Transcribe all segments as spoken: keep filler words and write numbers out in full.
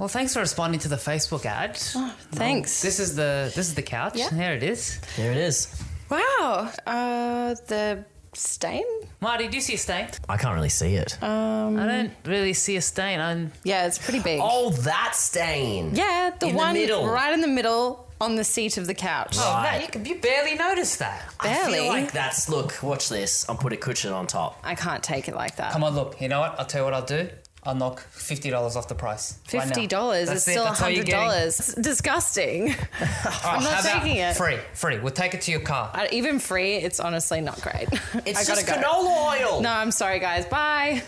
Well, thanks for responding to the Facebook ad. Oh, thanks. Um, this is the this is the couch. Yeah. There it is. There it is. Wow. Uh, the stain? Marty, do you see a stain? I can't really see it. Um, I don't really see a stain. I'm... Yeah, it's pretty big. Oh, that stain. Yeah, the in one the middle. Right in the middle on the seat of the couch. Oh, right. That, you, you barely noticed that. Barely? I feel like that's, look, watch this. I'll put a cushion on top. I can't take it like that. Come on, look. You know what? I'll tell you what I'll do. I'll knock fifty dollars off the price. fifty dollars right is still one hundred dollars. It's disgusting. Right, I'm not taking it. Free, free. We'll take it to your car. I, even free, it's honestly not great. It's just go. Canola oil. No, I'm sorry, guys. Bye.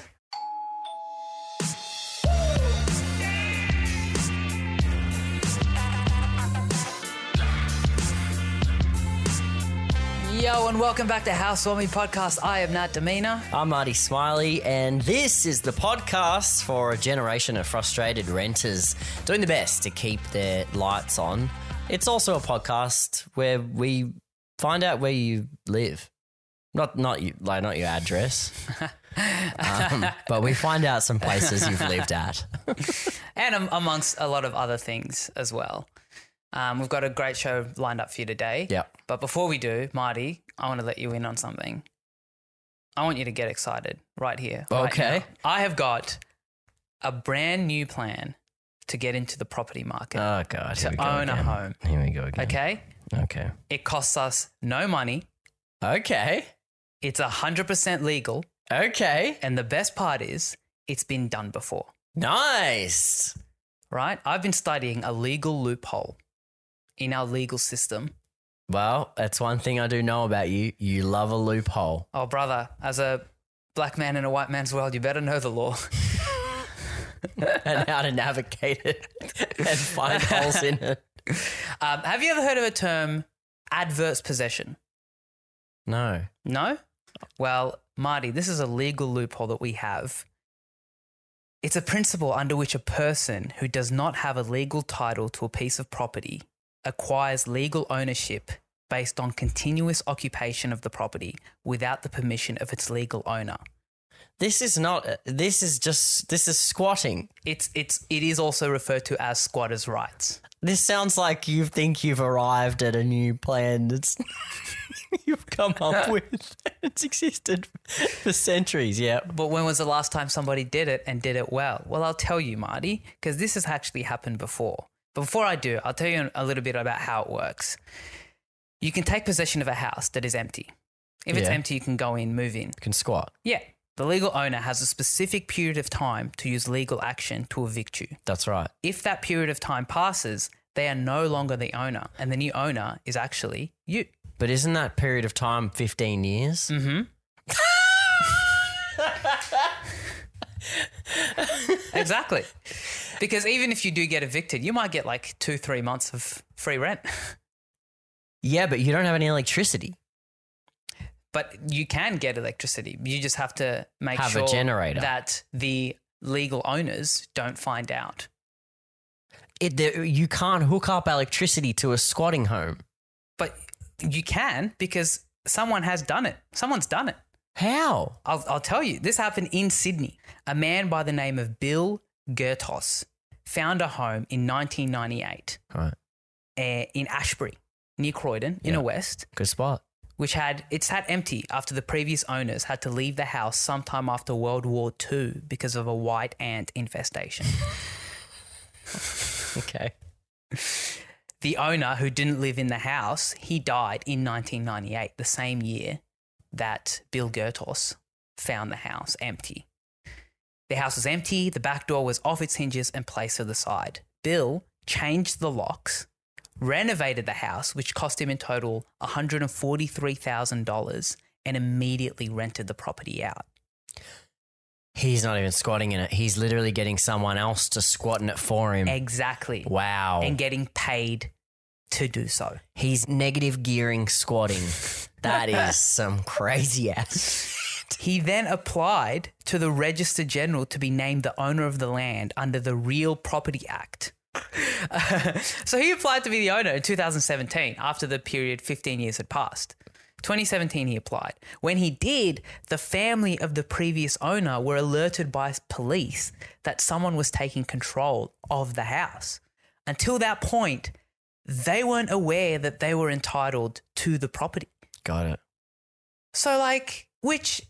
Yo, and welcome back to Housewarming Podcast. I am Nat Demena. I'm Marty Smiley, and this is the podcast for a generation of frustrated renters doing the best to keep their lights on. It's also a podcast where we find out where you live. Not not you, like not your address, um, but we find out some places you've lived at. And um, amongst a lot of other things as well. Um, we've got a great show lined up for you today. Yeah. But before we do, Marty, I want to let you in on something. I want you to get excited right here. Okay. Right now. I have got a brand new plan to get into the property market. Oh, God. Here to we go own again. a home. Here we go again. Okay? Okay. It costs us no money. Okay. It's one hundred percent legal. Okay. And the best part is it's been done before. Nice. Right? I've been studying a legal loophole in our legal system. Well, that's one thing I do know about you. You love a loophole. Oh, brother, as a black man in a white man's world, you better know the law. And how to navigate it and find holes in it. Um, have you ever heard of a term, adverse possession? No. No? Well, Marty, this is a legal loophole that we have. It's a principle under which a person who does not have a legal title to a piece of property acquires legal ownership based on continuous occupation of the property without the permission of its legal owner. This is not, this is just, this is squatting. It's, it's, it is also referred to as squatters' rights. This sounds like you think you've arrived at a new plan that's you've come up with. It's existed for centuries, yeah. But when was the last time somebody did it and did it well? Well, I'll tell you, Marty, because this has actually happened before. Before I do, I'll tell you a little bit about how it works. You can take possession of a house that is empty. If yeah. it's empty, you can go in, move in. You can squat. Yeah. The legal owner has a specific period of time to use legal action to evict you. That's right. If that period of time passes, they are no longer the owner and the new owner is actually you. But isn't that period of time fifteen years? Mm-hmm. Exactly. Because even if you do get evicted, you might get like two, three months of free rent. Yeah, but you don't have any electricity. But you can get electricity. You just have to make have sure a generator. That the legal owners don't find out. It, the, you can't hook up electricity to a squatting home. But you can because someone has done it. Someone's done it. How? I'll, I'll tell you. This happened in Sydney. A man by the name of Bill Gertos found a home in nineteen ninety-eight right. uh, in Ashbury, near Croydon, yeah. Inner West. Good spot. Which had, it sat empty after the previous owners had to leave the house sometime after World War Two because of a white ant infestation. Okay. The owner who didn't live in the house, he died in nineteen ninety-eight, the same year that Bill Gertos found the house empty. The house was empty, the back door was off its hinges and placed to the side. Bill changed the locks, renovated the house, which cost him in total one hundred forty-three thousand dollars, and immediately rented the property out. He's not even squatting in it. He's literally getting someone else to squat in it for him. Exactly. Wow. And getting paid to do so. He's negative gearing squatting. That is some crazy ass. He then applied to the Register General to be named the owner of the land under the Real Property Act. So he applied to be the owner in two thousand seventeen after the period fifteen years had passed. twenty seventeen he applied. When he did, the family of the previous owner were alerted by police that someone was taking control of the house. Until that point, they weren't aware that they were entitled to the property. Got it. So like, which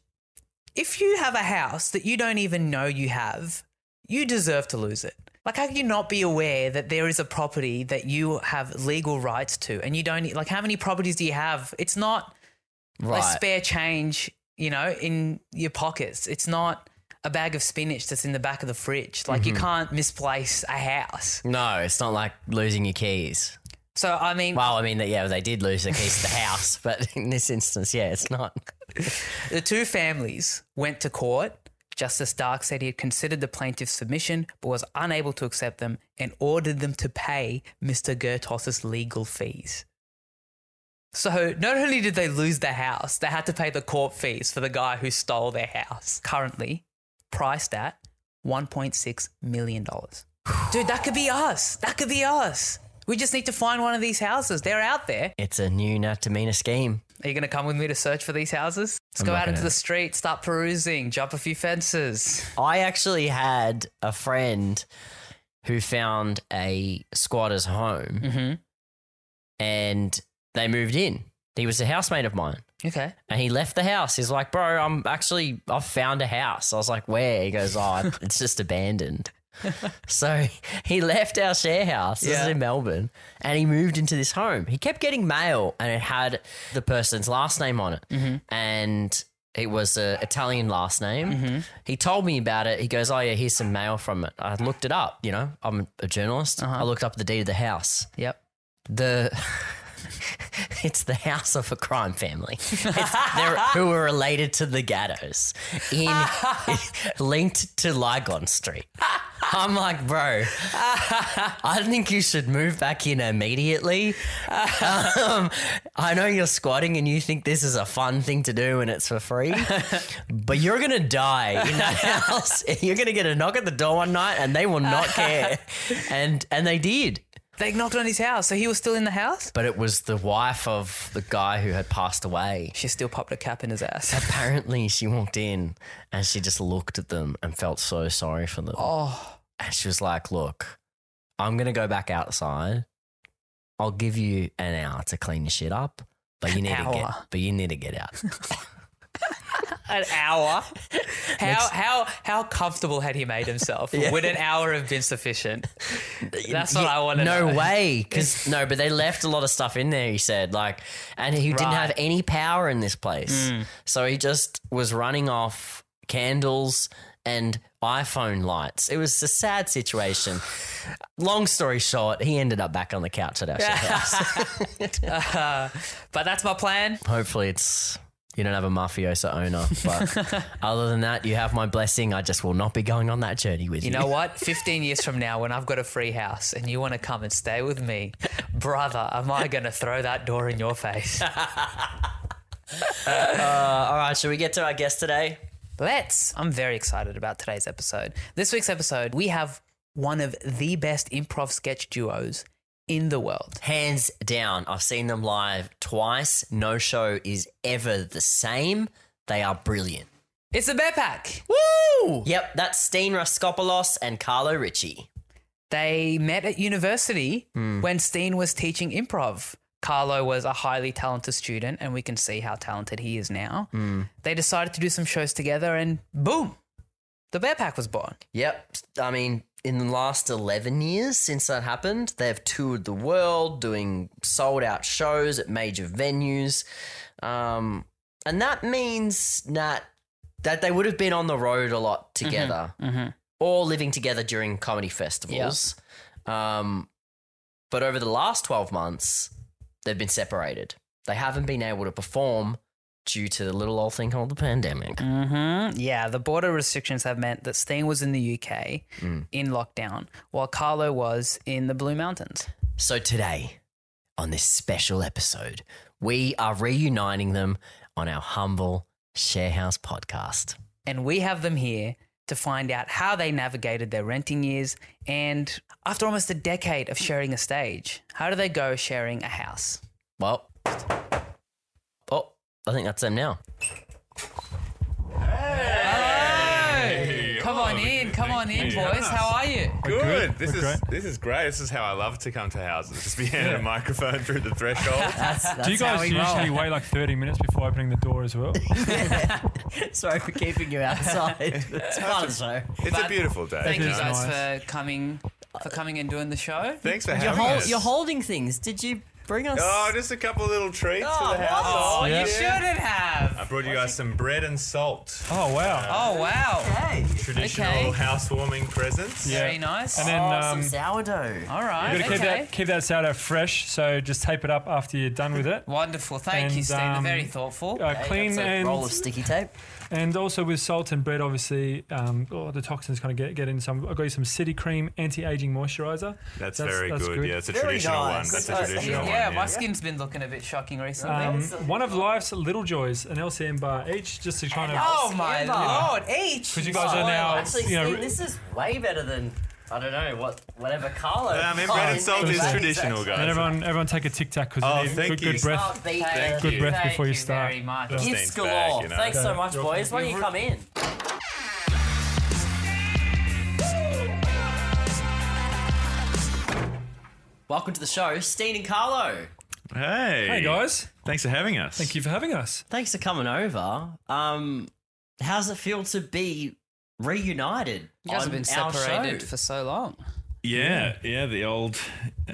if you have a house that you don't even know you have, you deserve to lose it. Like, how can you not be aware that there is a property that you have legal rights to and you don't – like, how many properties do you have? It's not right. a spare change, you know, in your pockets. It's not a bag of spinach that's in the back of the fridge. Like, mm-hmm. you can't misplace a house. No, it's not like losing your keys. So, I mean – well, I mean, yeah, they did lose their keys to the house, but in this instance, yeah, it's not. The two families went to court. Justice Dark said he had considered the plaintiff's submission but was unable to accept them and ordered them to pay Mister Gertos' legal fees. So not only did they lose their house, they had to pay the court fees for the guy who stole their house, currently priced at one point six million dollars. Dude, that could be us. That could be us. We just need to find one of these houses. They're out there. It's a new Nat Demena scheme. Are you going to come with me to search for these houses? Let's I'm go out into it. the street, start perusing, jump a few fences. I actually had a friend who found a squatter's home mm-hmm. and they moved in. He was a housemate of mine. Okay. And he left the house. He's like, bro, I'm actually, I've found a house. I was like, where? He goes, oh, it's just abandoned. So he left our share house. This yeah. is in Melbourne, and he moved into this home. He kept getting mail, and it had the person's last name on it, mm-hmm. and it was an Italian last name. Mm-hmm. He told me about it. He goes, "Oh yeah, here's some mail from it." I looked it up. You know, I'm a journalist. Uh-huh. I looked up the deed of the house. Yep. The it's the house of a crime family it's, who were related to the Gattos, in linked to Lygon Street. I'm like, bro, I think you should move back in immediately. Um, I know you're squatting and you think this is a fun thing to do and it's for free, but you're going to die in that house. You're going to get a knock at the door one night and they will not care. And and they did. They knocked on his house, so he was still in the house? But it was the wife of the guy who had passed away. She still popped a cap in his ass. Apparently she walked in and she just looked at them and felt so sorry for them. Oh. And she was like, look, I'm going to go back outside. I'll give you an hour to clean your shit up, but you need to get, but you need to get out. An hour? How Next. how how comfortable had he made himself? Yeah. Would an hour have been sufficient? That's what yeah, I want to no know. No way. Cause, no, but they left a lot of stuff in there, he said. Like, and he right. didn't have any power in this place. Mm. So he just was running off candles and iPhone lights. It was a sad situation. Long story short, he ended up back on the couch at our share house. uh, but that's my plan. Hopefully it's... You don't have a mafiosa owner, but other than that, you have my blessing. I just will not be going on that journey with you. You know what? fifteen years from now when I've got a free house and you want to come and stay with me, brother, am I going to throw that door in your face? uh, all right, shall we get to our guest today? Let's. I'm very excited about today's episode. This week's episode, we have one of the best improv sketch duos in the world. Hands down. I've seen them live twice. No show is ever the same. They are brilliant. It's the Bear Pack. Woo! Yep, that's Steen Raskopoulos and Carlo Ritchie. They met at university mm. when Steen was teaching improv. Carlo was a highly talented student, and we can see how talented he is now. Mm. They decided to do some shows together, and boom, the Bear Pack was born. Yep, I mean... In the last eleven years since that happened, they've toured the world doing sold-out shows at major venues. Um, and that means that, that they would have been on the road a lot together mm-hmm, mm-hmm. or living together during comedy festivals. Yeah. Um, but over the last twelve months, they've been separated. They haven't been able to perform due to the little old thing called the pandemic. Mm-hmm. Yeah, the border restrictions have meant that Steen was in the U K mm. in lockdown while Carlo was in the Blue Mountains. So today, on this special episode, we are reuniting them on our humble Sharehouse podcast. And we have them here to find out how they navigated their renting years and after almost a decade of sharing a stage, how do they go sharing a house? Well... I think that's them now. Hey! Hello! Come oh, on in, come on in, boys. Us. How are you? Good. Good. This We're is great. This is great. This is how I love to come to houses. Just be handed yeah. a microphone through the threshold. that's, that's Do you guys usually roll. wait like thirty minutes before opening the door as well? Sorry for keeping you outside. It's part of the show. It's but a beautiful day. Thank you guys nice. for coming for coming and doing the show. Thanks for having you're hol- us. You're holding things. Did you? Bring us. Oh, just a couple of little treats oh, for the house. Oh, yeah. You shouldn't have. I brought you guys some bread and salt. Oh, wow. Uh, oh, wow. Okay. Traditional okay. housewarming presents. Yeah. Very nice. And then, oh, um, some sourdough. All right. You've got to okay. keep, that, keep that sourdough fresh, so just tape it up after you're done with it. Wonderful. Thank and, you, Steve. Um, Very thoughtful. Uh, okay, clean and... roll of sticky tape. And also with salt and bread, obviously, um, oh, the toxins kind of get, get in some. I've got you some City Cream anti-aging moisturiser. That's, that's very that's good. good. Yeah, it's a very traditional nice. one. That's a traditional yeah, one. Yeah, my skin's been looking a bit shocking recently. Um, one of life's little joys, an L C M bar each, just to kind of... Oh, my Lord, each! Because you guys are now... Actually, you know, Steve, this is way better than... I don't know, what, whatever Carlo... I mean, bread and salt is traditional, guys. And everyone everyone take a Tic-Tac because oh, you need good, good breath, oh, thank thank good breath before you, you start. Thank you very much. Yeah. Gifts galore. Bag, you know. Thanks so much, boys. Why don't you come in? Welcome to the show, Steen and Carlo. Hey. Hey, guys. Thanks for having us. Thank you for having us. Thanks for coming over. Um, how's it feel to be... reunited. You guys have been separated for so long. Yeah, yeah. The old,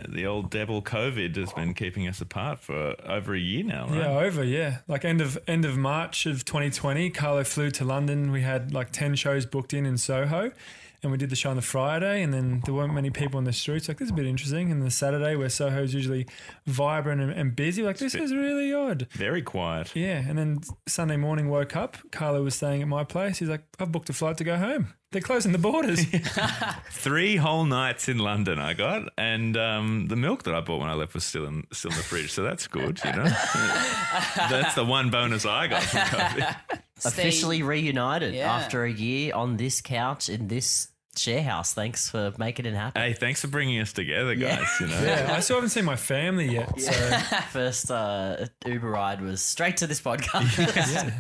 the old devil COVID has been keeping us apart for over a year now, right? Yeah, over. Yeah, like end of end of March of twenty twenty, Carlo flew to London. We had like ten shows booked in in Soho, and we did the show on the Friday. And then there weren't many people in the streets. Like this is a bit interesting. And the Saturday, where Soho's usually vibrant and, and busy, like this is really odd. Very quiet. Yeah. And then Sunday morning, woke up. Carlo was staying at my place. He's like, I've booked a flight to go home. They're closing the borders. Three whole nights in London I got, and um, the milk that I bought when I left was still in still in the fridge, so that's good, you know. That's the one bonus I got from COVID. Officially reunited yeah. after a year on this couch in this share house. Thanks for making it happen. Hey, thanks for bringing us together, guys. Yeah. You know, yeah, I still haven't seen my family yet. Yeah. So first uh, Uber ride was straight to this podcast. Yeah.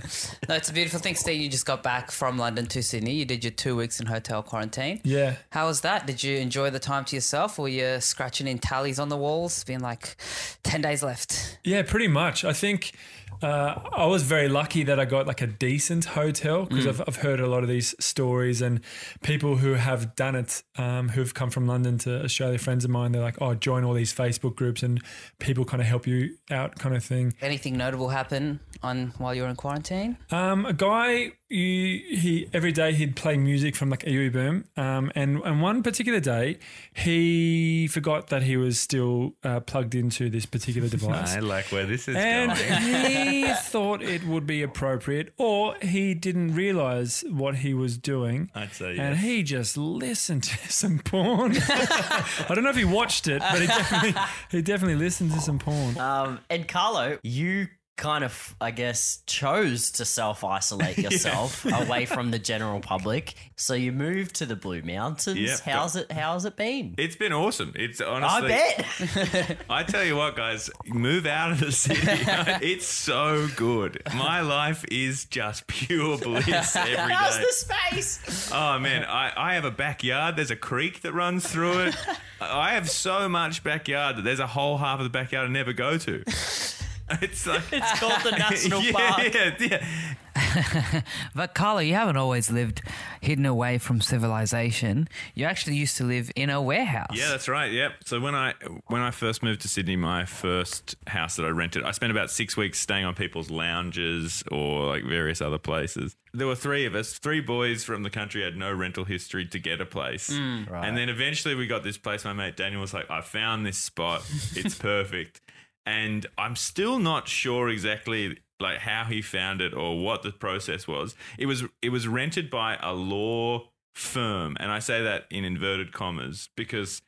No, it's a beautiful thing, Steve. You just got back from London to Sydney. You did your two weeks in hotel quarantine. Yeah. How was that? Did you enjoy the time to yourself, or were you scratching in tallies on the walls, being like ten days left? Yeah, pretty much. I think. Uh, I was very lucky that I got like a decent hotel because mm. I've, I've heard a lot of these stories and people who have done it, um, who've come from London to Australia, friends of mine, they're like, oh, join all these Facebook groups and people kind of help you out kind of thing. Anything notable happen on while you were in quarantine? Um, a guy... You, he every day he'd play music from like a U E boom, um, and and one particular day he forgot that he was still uh, plugged into this particular device. I like where this is and going. And he thought it would be appropriate, or he didn't realise what he was doing. I'd say yes. And he just listened to some porn. I don't know if he watched it, but he definitely he definitely listened to some porn. Um, and Carlo, you. kind of, I guess, chose to self-isolate yourself yeah. away from the general public. So you moved to the Blue Mountains. Yep. How's it How's it been? It's been awesome. It's honestly... I bet. I tell you what, guys, move out of the city. It's so good. My life is just pure bliss every day. How's the space? Oh, man, I, I have a backyard. There's a creek that runs through it. I have so much backyard that there's a whole half of the backyard I never go to. It's like it's called the National yeah, Park. Yeah, yeah. But Carlo, you haven't always lived hidden away from civilization. You actually used to live in a warehouse. Yeah, that's right. Yep. So when I when I first moved to Sydney, my first house that I rented, I spent about six weeks staying on people's lounges or like various other places. There were three of us, three boys from the country had no rental history to get a place. Mm. Right. And then eventually we got this place. My mate Daniel was like, I found this spot. It's perfect. And I'm still not sure exactly like how he found it or what the process was. It was it was rented by a law firm, and I say that in inverted commas because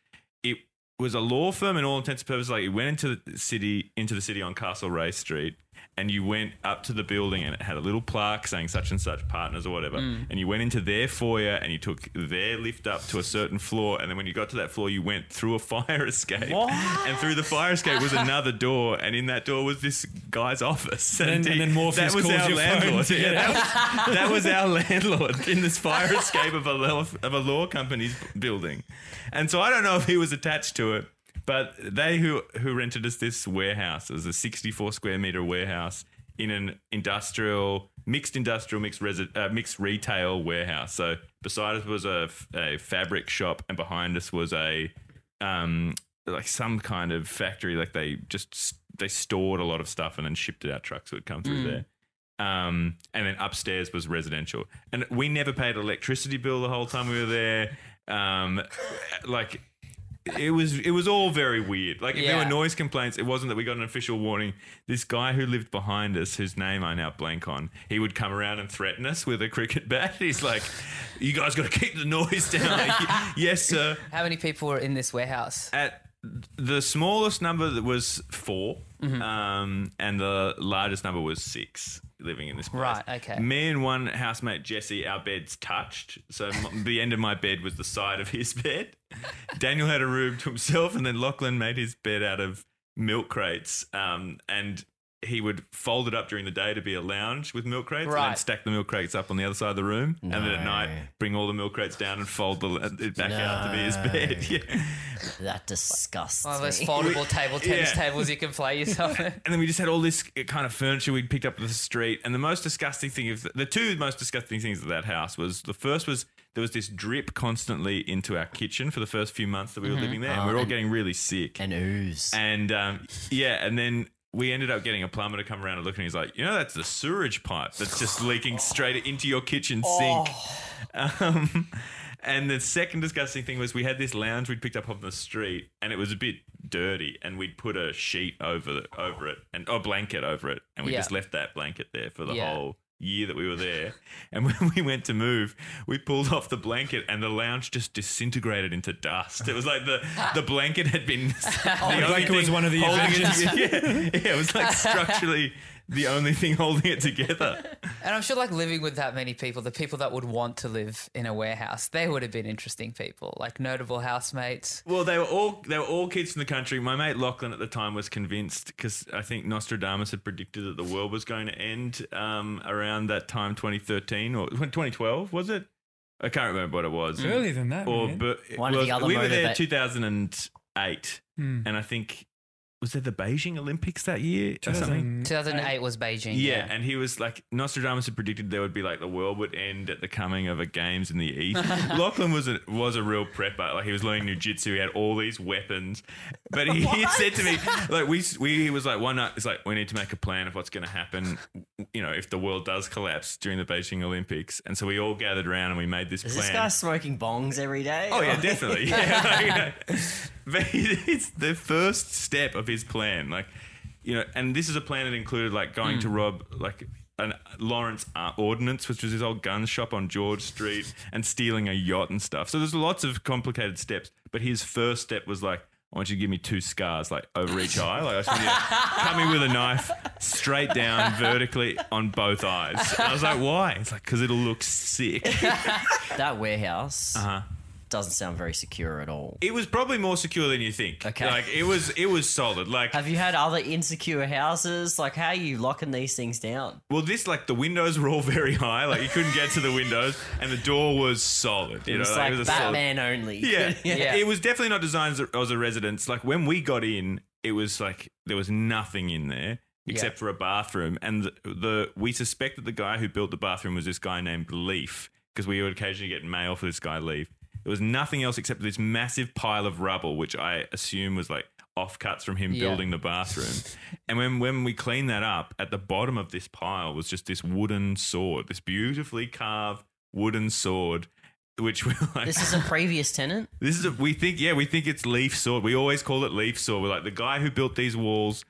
it was a law firm in all intents and purposes. Like it went into the city into the city on Castlereagh Street, and you went up to the building, and it had a little plaque saying such and such partners or whatever. Mm. And you went into their foyer, and you took their lift up to a certain floor. And then when you got to that floor, you went through a fire escape. What? And through the fire escape was another door. And in that door was this guy's office. And, and, he, and then Morpheus calls your landlord. phone. Yeah, that, was, that was our landlord in this fire escape of a, law, of a law company's building. And so I don't know if he was attached to it, but they who, who rented us this warehouse. It was a sixty-four square metre warehouse in an industrial, mixed industrial, mixed, resi- uh, mixed retail warehouse. So beside us was a, a fabric shop and behind us was a... Um, like some kind of factory, like they just they stored a lot of stuff and then shipped it out trucks so it would come through mm. there. Um, and then upstairs was residential, and we never paid electricity bill the whole time we were there. Um, like it was, it was all very weird. Like if yeah. there were noise complaints, it wasn't that we got an official warning. This guy who lived behind us, whose name I now blank on, he would come around and threaten us with a cricket bat. He's like, "You guys got to keep the noise down." Like, yes, sir. How many people were in this warehouse? At The smallest number was four, mm-hmm. um, and the largest number was six living in this place. Right, okay. Me and one housemate, Jesse, our beds touched. So the end of my bed was the side of his bed. Daniel had a room to himself, and then Lachlan made his bed out of milk crates, um, and he would fold it up during the day to be a lounge with milk crates right. and then stack the milk crates up on the other side of the room no. and then at night bring all the milk crates down and fold it back no. out to be his bed. Yeah. That disgusts me. One of those foldable table tennis yeah. tables you can play yourself. And then we just had all this kind of furniture we'd picked up off the street, and the most disgusting thing, of the, the two most disgusting things of that house was, the first was there was this drip constantly into our kitchen for the first few months that we mm-hmm. were living there, oh, and we were all and, getting really sick. And ooze. And um, yeah, and then... we ended up getting a plumber to come around and look, and he's like, you know, that's the sewerage pipe that's just leaking straight into your kitchen sink. Oh. Um, and the second disgusting thing was, we had this lounge we'd picked up on the street, and it was a bit dirty, and we'd put a sheet over over it and a blanket over it, and we yeah. just left that blanket there for the yeah. whole year that we were there. And when we went to move, we pulled off the blanket and the lounge just disintegrated into dust. It was like the the blanket had been the, oh, the blanket was one of the inventions. Yeah, yeah, it was like structurally the only thing holding it together. And I'm sure, like, living with that many people, the people that would want to live in a warehouse, they would have been interesting people, like notable housemates. Well, they were all they were all kids from the country. My mate Lachlan at the time was convinced, because I think Nostradamus had predicted that the world was going to end um, around that time, twenty thirteen or twenty twelve, was it? I can't remember what it was. Earlier than that, or but, one well, of the other. We were there in two thousand eight, mm. and I think. Was there the Beijing Olympics that year or something? two thousand eight was Beijing. Yeah, yeah, and he was like, Nostradamus had predicted there would be like the world would end at the coming of a games in the East. Lachlan was a, was a real prepper. Like, he was learning jiu-jitsu. He had all these weapons. But he, he had said to me, like, we, we he was like, one night, it's like, we need to make a plan of what's going to happen, you know, if the world does collapse during the Beijing Olympics. And so we all gathered around and we made this Is plan. Is this guy smoking bongs every day? Oh, yeah, definitely. Yeah. Like, but it's the first step of his plan, like, you know, and this is a plan that included like going mm. to rob like an Lawrence Ordnance, which was his old gun shop on George Street, and stealing a yacht and stuff. So there's lots of complicated steps, but his first step was like, I want you to give me two scars, like over each eye. Like, I just want you to cut me with a knife straight down vertically on both eyes. And I was like, why? It's like, because it'll look sick. That warehouse. Uh huh. Doesn't sound very secure at all. It was probably more secure than you think. Okay. Like, it was it was solid. Like, have you had other insecure houses? Like, how are you locking these things down? Well, this, like, the windows were all very high. Like, you couldn't get to the windows, and the door was solid. You it was know, like, like it was Batman solid, only. Yeah. yeah. yeah. It was definitely not designed as a, as a residence. Like, when we got in, it was like there was nothing in there except yeah. for a bathroom. And the, the we suspect that the guy who built the bathroom was this guy named Leaf, because we would occasionally get mail for this guy Leaf. There was nothing else except this massive pile of rubble, which I assume was like offcuts from him yeah. building the bathroom. And when, when we cleaned that up, at the bottom of this pile was just this wooden sword, this beautifully carved wooden sword, which we like. This is a previous tenant? This is a, we think, yeah, we think it's Leaf sword. We always call it Leaf sword. We're like, the guy who built these walls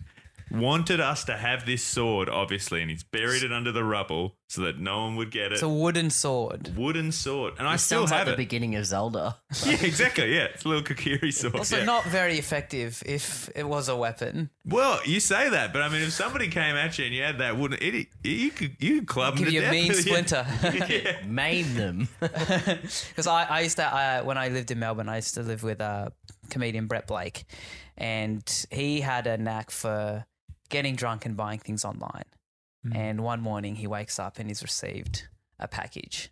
wanted us to have this sword, obviously, and he's buried it under the rubble so that no one would get it. It's a wooden sword. Wooden sword. And it I still have like it. Sounds like the beginning of Zelda. Yeah, exactly, yeah. It's a little Kokiri sword. Also yeah. not very effective if it was a weapon. Well, you say that, but I mean, if somebody came at you and you had that wooden... It, you could you could club It'd them to death. Give you a mean splinter. yeah. Maim them. Because I, I used to... Uh, when I lived in Melbourne, I used to live with uh, comedian Brett Blake, and he had a knack for... getting drunk and buying things online. Mm. And one morning he wakes up and he's received a package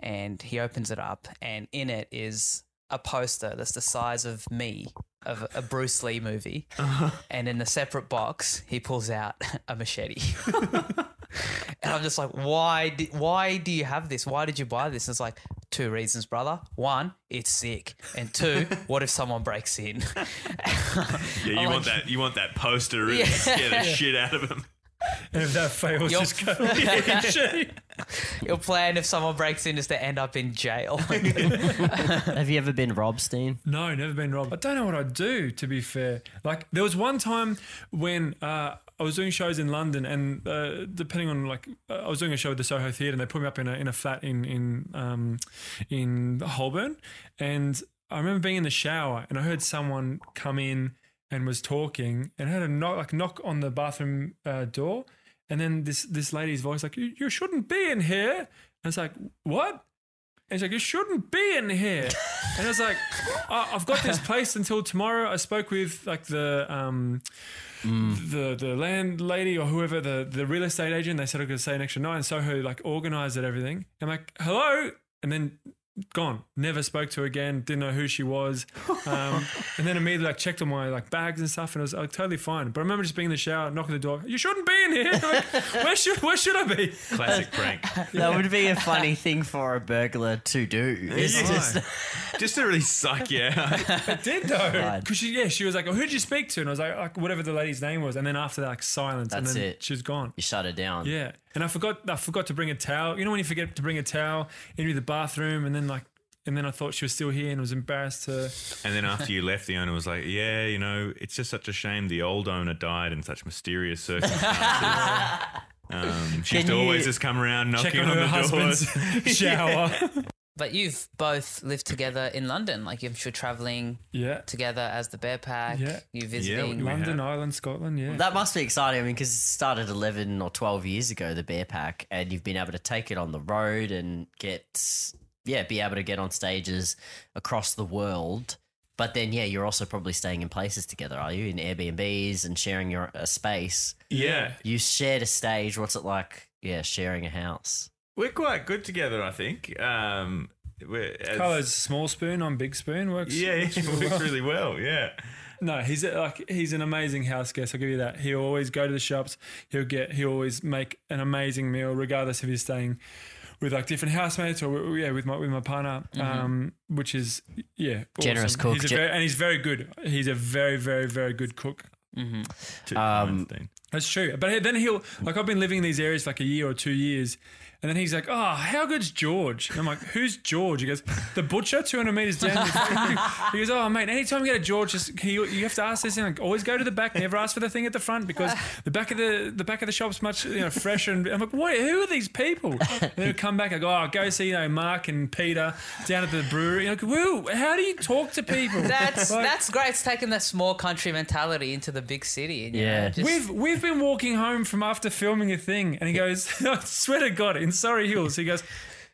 and he opens it up and in it is a poster that's the size of me, of a Bruce Lee movie. Uh-huh. And in a separate box, he pulls out a machete. And I'm just like, why, di- why do you have this? Why did you buy this? And it's like, two reasons, brother. One, it's sick. And two, what if someone breaks in? yeah, you I'm want like, that You want that poster really yeah. scare the yeah. shit out of him. And if that fails, your, just go to your plan if someone breaks in is to end up in jail. Have you ever been robbed, Steen? No, never been robbed. I don't know what I'd do, to be fair. Like, there was one time when uh, I was doing shows in London and uh, depending on, like, uh, I was doing a show at the Soho Theatre and they put me up in a, in a flat in, in, um, in Holborn, and I remember being in the shower and I heard someone come in and was talking and had a knock, like knock on the bathroom uh, door, and then this this lady's voice like, you, you shouldn't be in here. And I was like, what? And she's like, you shouldn't be in here. And I was like, oh, I've got this place until tomorrow. I spoke with like the um, mm. the the landlady or whoever, the the real estate agent. They said I could stay an extra night, and Soho like organised it, everything. I'm like, hello, and then. Gone. Never spoke to her again. Didn't know who she was. Um, and then immediately like checked on my like bags and stuff, and it was like, totally fine. But I remember just being in the shower, knocking the door. You shouldn't be in here. Like, where should Where should I be? Classic prank. That would be a funny thing for a burglar to do. It's yeah. just, just to really suck you out. It did though, because she yeah she was like, oh, who did you speak to? And I was like, like whatever the lady's name was. And then after that, like silence. That's and then it. She was gone. You shut her down. Yeah. And I forgot. I forgot to bring a towel. You know when you forget to bring a towel into the bathroom, and then like, and then I thought she was still here, and was embarrassed to. And then after you left, the owner was like, "Yeah, you know, it's just such a shame the old owner died in such mysterious circumstances." um, she used to always just come around knocking on, on the doors. Shower. Yeah. But you've both lived together in London, like I'm sure travelling yeah. together as the Bear Pack, yeah. you visiting. Yeah, London, have. Ireland, Scotland, yeah. Well, that must be exciting, I mean, because it started eleven or twelve years ago, the Bear Pack, and you've been able to take it on the road and get, yeah, be able to get on stages across the world. But then, yeah, you're also probably staying in places together, are you, in Airbnbs and sharing your a space? Yeah. You shared a stage. What's it like, yeah, sharing a house? We're quite good together, I think. Um, Carlo's small spoon on big spoon works. Yeah, it works really, works really well. Yeah. No, he's a, like he's an amazing house guest. I'll give you that. He'll always go to the shops. He'll get. He'll always make an amazing meal, regardless if he's staying with like different housemates or yeah, with my with my partner, mm-hmm. um, which is yeah, awesome. Generous cook, he's a very, and he's very good. He's a very, very, very good cook. Mm-hmm. Um, That's true. But then he'll like I've been living in these areas for like a year or two years. And then he's like, oh, how good's George? And I'm like, who's George? He goes, the butcher, two hundred metres down. He goes, oh, mate, anytime you get a George, just, you, you have to ask this thing. Like, always go to the back, never ask for the thing at the front because the back of the the back of the shop's much you know, fresher. And I'm like, what? Who are these people? And then he'll come back, I go, oh, go see you know, Mark and Peter down at the brewery. And I'm like, woo, how do you talk to people? That's like, that's great. It's taking the small country mentality into the big city. And, yeah. Know, just... We've we've been walking home from after filming a thing and he goes, I swear to God, in Surrey Hills, he goes,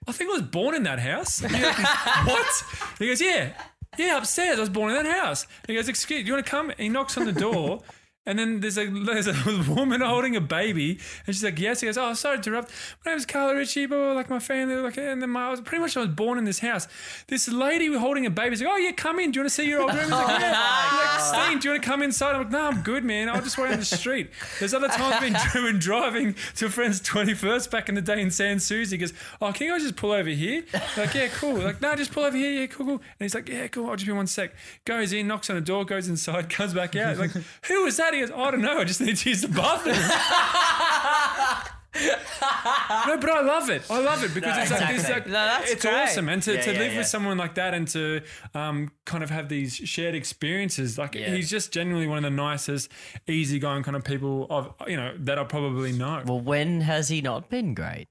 I think I was born in that house. Goes, what? He goes, yeah, yeah, upstairs. I was born in that house. He goes, excuse me, do you want to come? And he knocks on the door, and then there's a there's a woman holding a baby, and she's like, yes. He goes, oh, sorry to interrupt. My name is Carlo Ritchie, but like my family, like, and then my, I was pretty much I was born in this house. This lady holding a baby is like, oh yeah, come in. Do you want to see your old room? He's like, yeah. He's like, Steen, do you want to come inside? I'm like, no, I'm good, man. I'll just wait on the street. There's other times I've been doing, driving to a friend's twenty-first back in the day in San Suzy. He goes, oh, can you guys just pull over here? I'm like, yeah, cool. I'm like, no, just pull over here. Yeah, cool, cool. And he's like, yeah, cool. I'll just be one sec. Goes in, knocks on the door, goes inside, comes back out. Like, who is that? He goes, oh, I don't know, I just need to use the bathroom. No, but I love it. I love it because no, it's exactly. like, it's, like, no, that's it's awesome. And to, yeah, to yeah, live yeah. with someone like that and to um, kind of have these shared experiences, like yeah. he's just genuinely one of the nicest, easygoing kind of people I've, you know, that I probably know. Well, when has he not been great?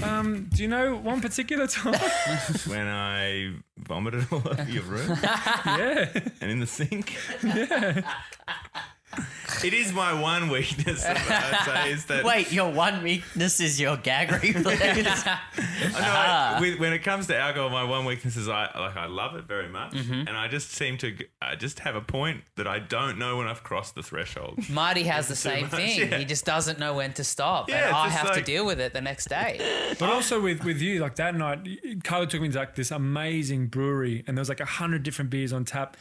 Um, do you know one particular time? When I vomited all over your room. Yeah. And in the sink. Yeah. It is my one weakness that I'd say is that... Wait, your one weakness is your gag reflex? I know, with, when it comes to alcohol, my one weakness is I like I love it very much, mm-hmm. and I just seem to I just have a point that I don't know when I've crossed the threshold. Marty has it's the same much, thing. Yeah. He just doesn't know when to stop, yeah, and I have like... to deal with it the next day. But also with, with you, like that night, Carlo took me to like this amazing brewery and there was like a hundred different beers on tap,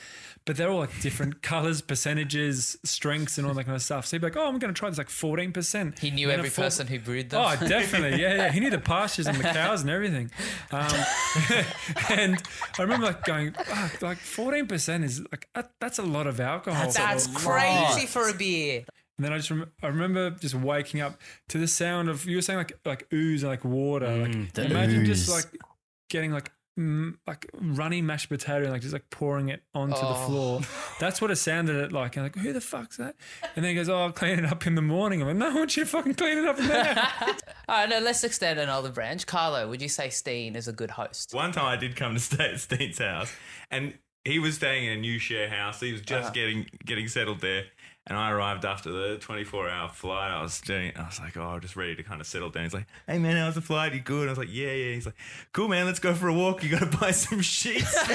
but they're all like different colours, percentages, strengths, and all that kind of stuff. So he'd be like, oh, I'm going to try this like fourteen percent. He knew every four- person who brewed them. Oh, definitely. Yeah, yeah. He knew the pastures and the cows and everything. Um, and I remember like going, oh, like fourteen percent is like, that's a lot of alcohol. That's, that's crazy for a beer. And then I just rem- I remember just waking up to the sound of, you were saying like like ooze and like water. Mm, like imagine ooze. Just like getting like, like runny mashed potato and like just like pouring it onto oh. the floor. That's what it sounded like. And I'm like, who the fuck's that? And then he goes, oh, I'll clean it up in the morning. I'm like, no, why don't you fucking clean it up now? All right, no, let's extend another branch. Carlo, would you say Steen is a good host? One time I did come to stay at Steen's house and he was staying in a new share house. He was just uh-huh. getting getting settled there. And I arrived after the twenty-four hour flight. I was doing, I was like, oh, I'm just ready to kind of settle down. He's like, hey, man, how's the flight? You good? I was like, yeah, yeah. He's like, cool, man, let's go for a walk. You got to buy some sheets. But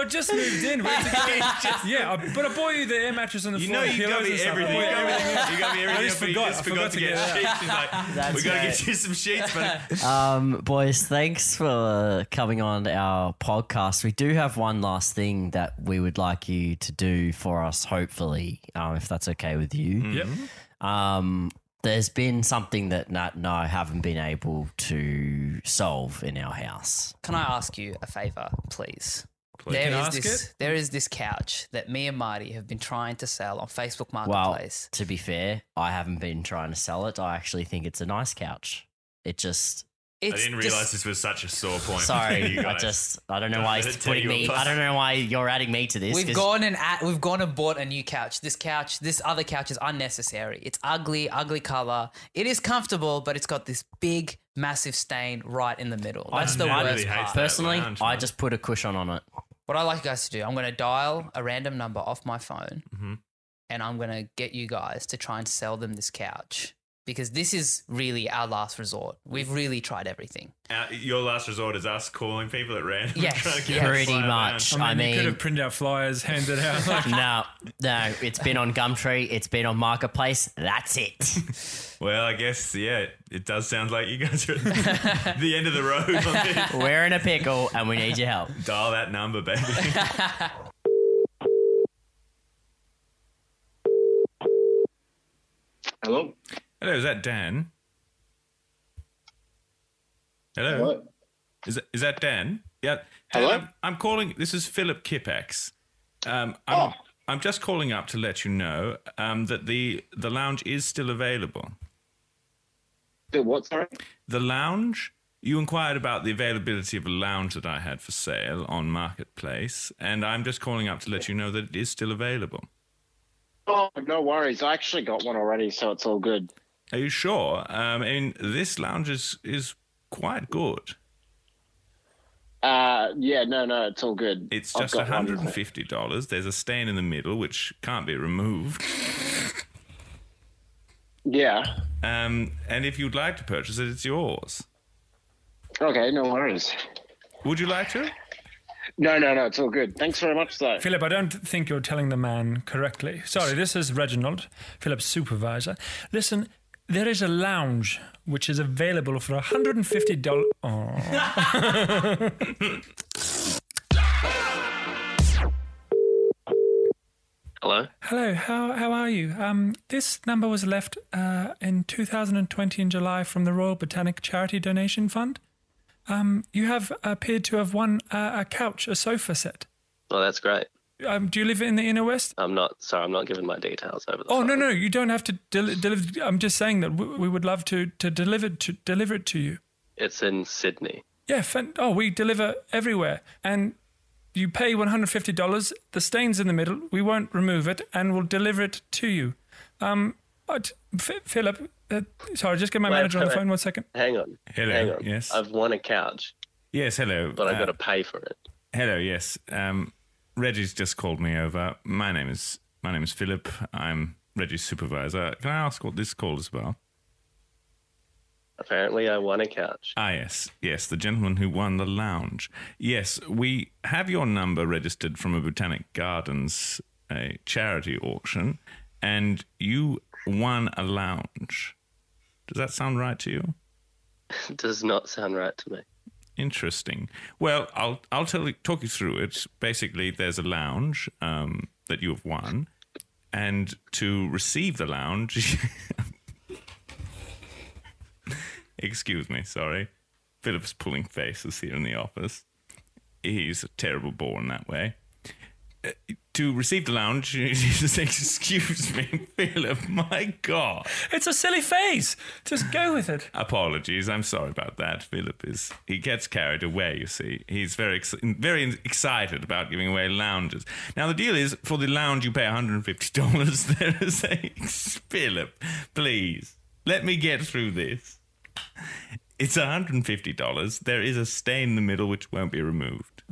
I just moved in. Just, yeah, I, but I bought you the air mattress on the you floor. Know you got me everything. You got me everything. You got me everything. I just forgot, just I forgot, forgot to get, get sheets. He's like, we got to get you some sheets, buddy. Um, boys, thanks for uh, coming on our podcast. We do have one last thing. Thing that we would like you to do for us, hopefully, um, if that's okay with you. Mm-hmm. Yep. Um, there's been something that Nat and I haven't been able to solve in our house. Can I ask you a favour, please? Please. There is this. It? There is this couch that me and Marty have been trying to sell on Facebook Marketplace. Well, to be fair, I haven't been trying to sell it. I actually think it's a nice couch. It just... It's I didn't realise just, this was such a sore point. Sorry, I just I don't know no, why it's putting me. I don't know why you're adding me to this. We've gone and at, we've gone and bought a new couch. This couch, this other couch is unnecessary. It's ugly, ugly colour. It is comfortable, but it's got this big, massive stain right in the middle. That's I the worst really part. Personally, lounge, I just put a cushion on it. What I like you guys to do, I'm going to dial a random number off my phone, mm-hmm. and I'm going to get you guys to try and sell them this couch. Because this is really our last resort. We've really tried everything. Uh, your last resort is us calling people at random. Yes, trying to get yes. pretty much. I mean, I mean, you could have printed out flyers, handed out. Like. no, no, it's been on Gumtree. It's been on Marketplace. That's it. Well, I guess, yeah, it does sound like you guys are at the end of the road. On We're in a pickle and we need your help. Dial that number, baby. Hello? Hello, is that Dan? Hello? Hello? Is that, is that Dan? Yeah. Hello? Dan, I'm, I'm calling, this is Philip Kippax. Um, I'm, oh. I'm just calling up to let you know um, that the, the lounge is still available. The what, sorry? The lounge. You inquired about the availability of a lounge that I had for sale on Marketplace, and I'm just calling up to let you know that it is still available. Oh, no worries. I actually got one already, so it's all good. Are you sure? Um, I mean, this lounge is, is quite good. Uh, yeah, no, no, it's all good. It's just one hundred fifty dollars. There's a stain in the middle which can't be removed. Yeah. Um, and if you'd like to purchase it, it's yours. Okay, no worries. Would you like to? No, no, no, it's all good. Thanks very much, though. Philip, I don't think you're telling the man correctly. Sorry, this is Reginald, Philip's supervisor. Listen, there is a lounge which is available for one hundred fifty dollars. Oh. Hello? Hello, how how are you? Um, this number was left uh, in two thousand twenty in July from the Royal Botanic Charity Donation Fund. Um, you have appeared to have won uh, a couch, a sofa set. Oh, that's great. Um, do you live in the Inner West? I'm not. Sorry, I'm not giving my details over the phone. Oh, no, no, you don't have to deliver. Del- I'm just saying that we, we would love to, to, deliver, to deliver it to you. It's in Sydney. Yeah, fan- oh, we deliver everywhere. And you pay one hundred fifty dollars, the stain's in the middle, we won't remove it, and we'll deliver it to you. Um, I'd, F- Philip... Uh, sorry, just get my Wait, manager on the phone one second. Hang on. Hello. Hang on. Yes. I've won a couch. Yes, hello. But I've uh, got to pay for it. Hello, yes. Um, Reggie's just called me over. My name is my name is Philip. I'm Reggie's supervisor. Can I ask what this call is about? Apparently I won a couch. Ah, yes. Yes, the gentleman who won the lounge. Yes, we have your number registered from a Botanic Gardens a charity auction, and you won a lounge. Does that sound right to you? It does not sound right to me. Interesting. Well, I'll I'll tell you, talk you through it. Basically, there's a lounge um, that you have won, and to receive the lounge... Excuse me, sorry. Philip's pulling faces here in the office. He's a terrible bore in that way. Uh, to receive the lounge, you just say, excuse me, Philip, my God. It's a silly face. Just go with it. Apologies. I'm sorry about that. Philip is, he gets carried away, you see. He's very, ex- very excited about giving away lounges. Now, the deal is, for the lounge, you pay one hundred fifty dollars. There is a, Philip, please, let me get through this. It's one hundred fifty dollars. There is a stain in the middle which won't be removed.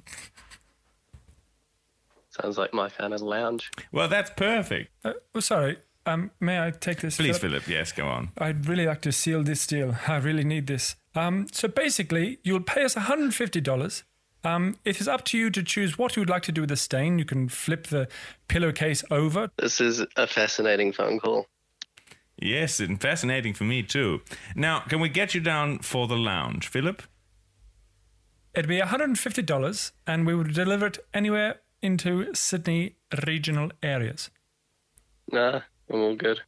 Sounds like my kind of lounge. Well, that's perfect. Uh, well, sorry. Um, may I take this? Please, Philip? Philip. Yes, go on. I'd really like to seal this deal. I really need this. Um, so basically, you'll pay us one hundred fifty dollars. Um, it is up to you to choose what you would like to do with the stain. You can flip the pillowcase over. This is a fascinating phone call. Yes, and fascinating for me too. Now, can we get you down for the lounge, Philip? It'd be one hundred fifty dollars, and we would deliver it anywhere into Sydney regional areas. Nah, I'm all good.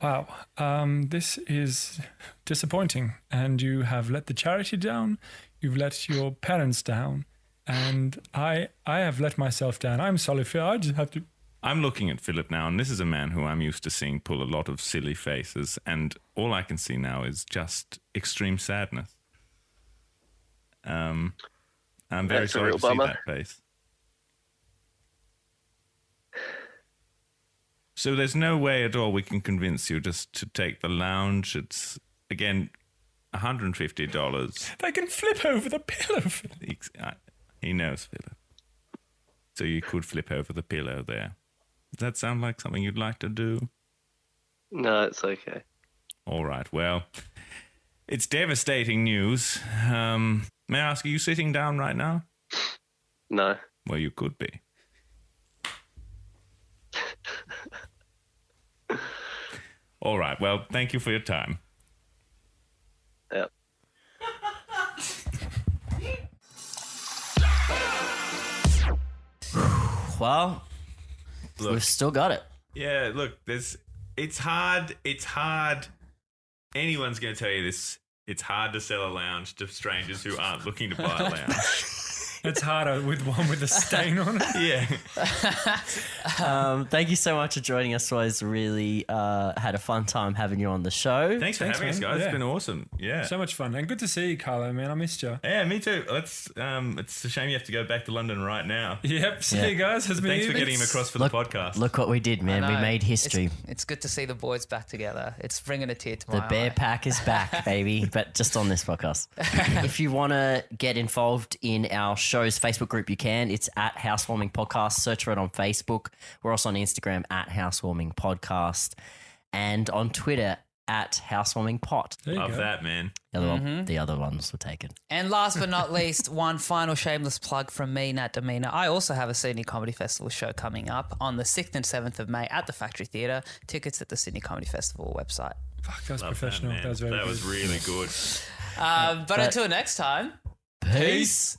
Wow, um, this is disappointing, and you have let the charity down, you've let your parents down, and I I have let myself down. I'm sorry, Phil, I just have to... I'm looking at Philip now, and this is a man who I'm used to seeing pull a lot of silly faces, and all I can see now is just extreme sadness. Um, I'm very That's sorry to bummer. see that face. So there's no way at all we can convince you just to take the lounge. It's, again, one hundred fifty dollars. They can flip over the pillow. He, he knows, Philip. So you could flip over the pillow there. Does that sound like something you'd like to do? No, it's okay. All right, well, it's devastating news. Um, may I ask, are you sitting down right now? No. Well, you could be. All right, well, thank you for your time. Yep. Well... Look, we've still got it. Yeah, look, there's. It's hard. It's hard. Anyone's going to tell you this. It's hard to sell a lounge to strangers who aren't looking to buy a lounge. It's harder with one with a stain on it. Yeah. um, thank you so much for joining us, guys. Really uh, had a fun time having you on the show. Thanks for Thanks, having man. us, guys. Yeah. It's been awesome. Yeah, so much fun, and good to see you, Carlo. Man, I missed you. Yeah, me too. Let's. Um, it's a shame you have to go back to London right now. Yep. See yeah. you guys. Has been Thanks for getting him across for look, the podcast. Look what we did, man. We made history. It's, it's good to see the boys back together. It's bringing a tear to my eye. The Bear Pack is back, baby, but just on this podcast. If you want to get involved in our show. Facebook group, you can. It's at Housewarming Podcast. Search for it on Facebook. We're also on Instagram at Housewarming Podcast and on Twitter at Housewarming Pot. Love go. that, man. The other, mm-hmm. one, the other ones were taken. And last but not least, one final shameless plug from me, Nat Demena. I also have a Sydney Comedy Festival show coming up on the sixth and seventh of May at the Factory Theatre. Tickets at the Sydney Comedy Festival website. Fuck, that was Love professional. That, that, was, very that was really good. um, but, but until next time, peace. peace.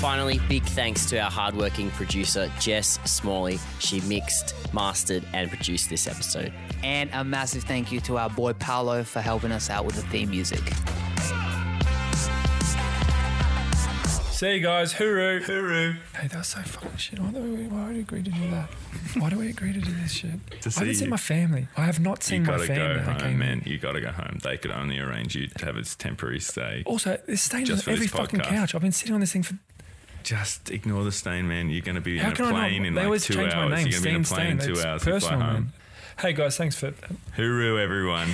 Finally, big thanks to our hardworking producer, Jess Smalley. She mixed, mastered, and produced this episode. And a massive thank you to our boy Paolo for helping us out with the theme music. See you guys. Hooroo. Hooroo. Hey, that was so fucking shit. Why do we, why do we agree to do that? Why do we agree to do this shit? I haven't seen my family. I have not seen my family. You gotta go home, man. You gotta go home. They could only arrange you to have a temporary stay. Also, there's stains on every fucking couch. I've been sitting on this thing for... Just ignore the stain, man. You're going to be in a plane in like two hours. You're going to be in a plane in two hours and fly home. Hey, guys, thanks for... Hooroo, everyone.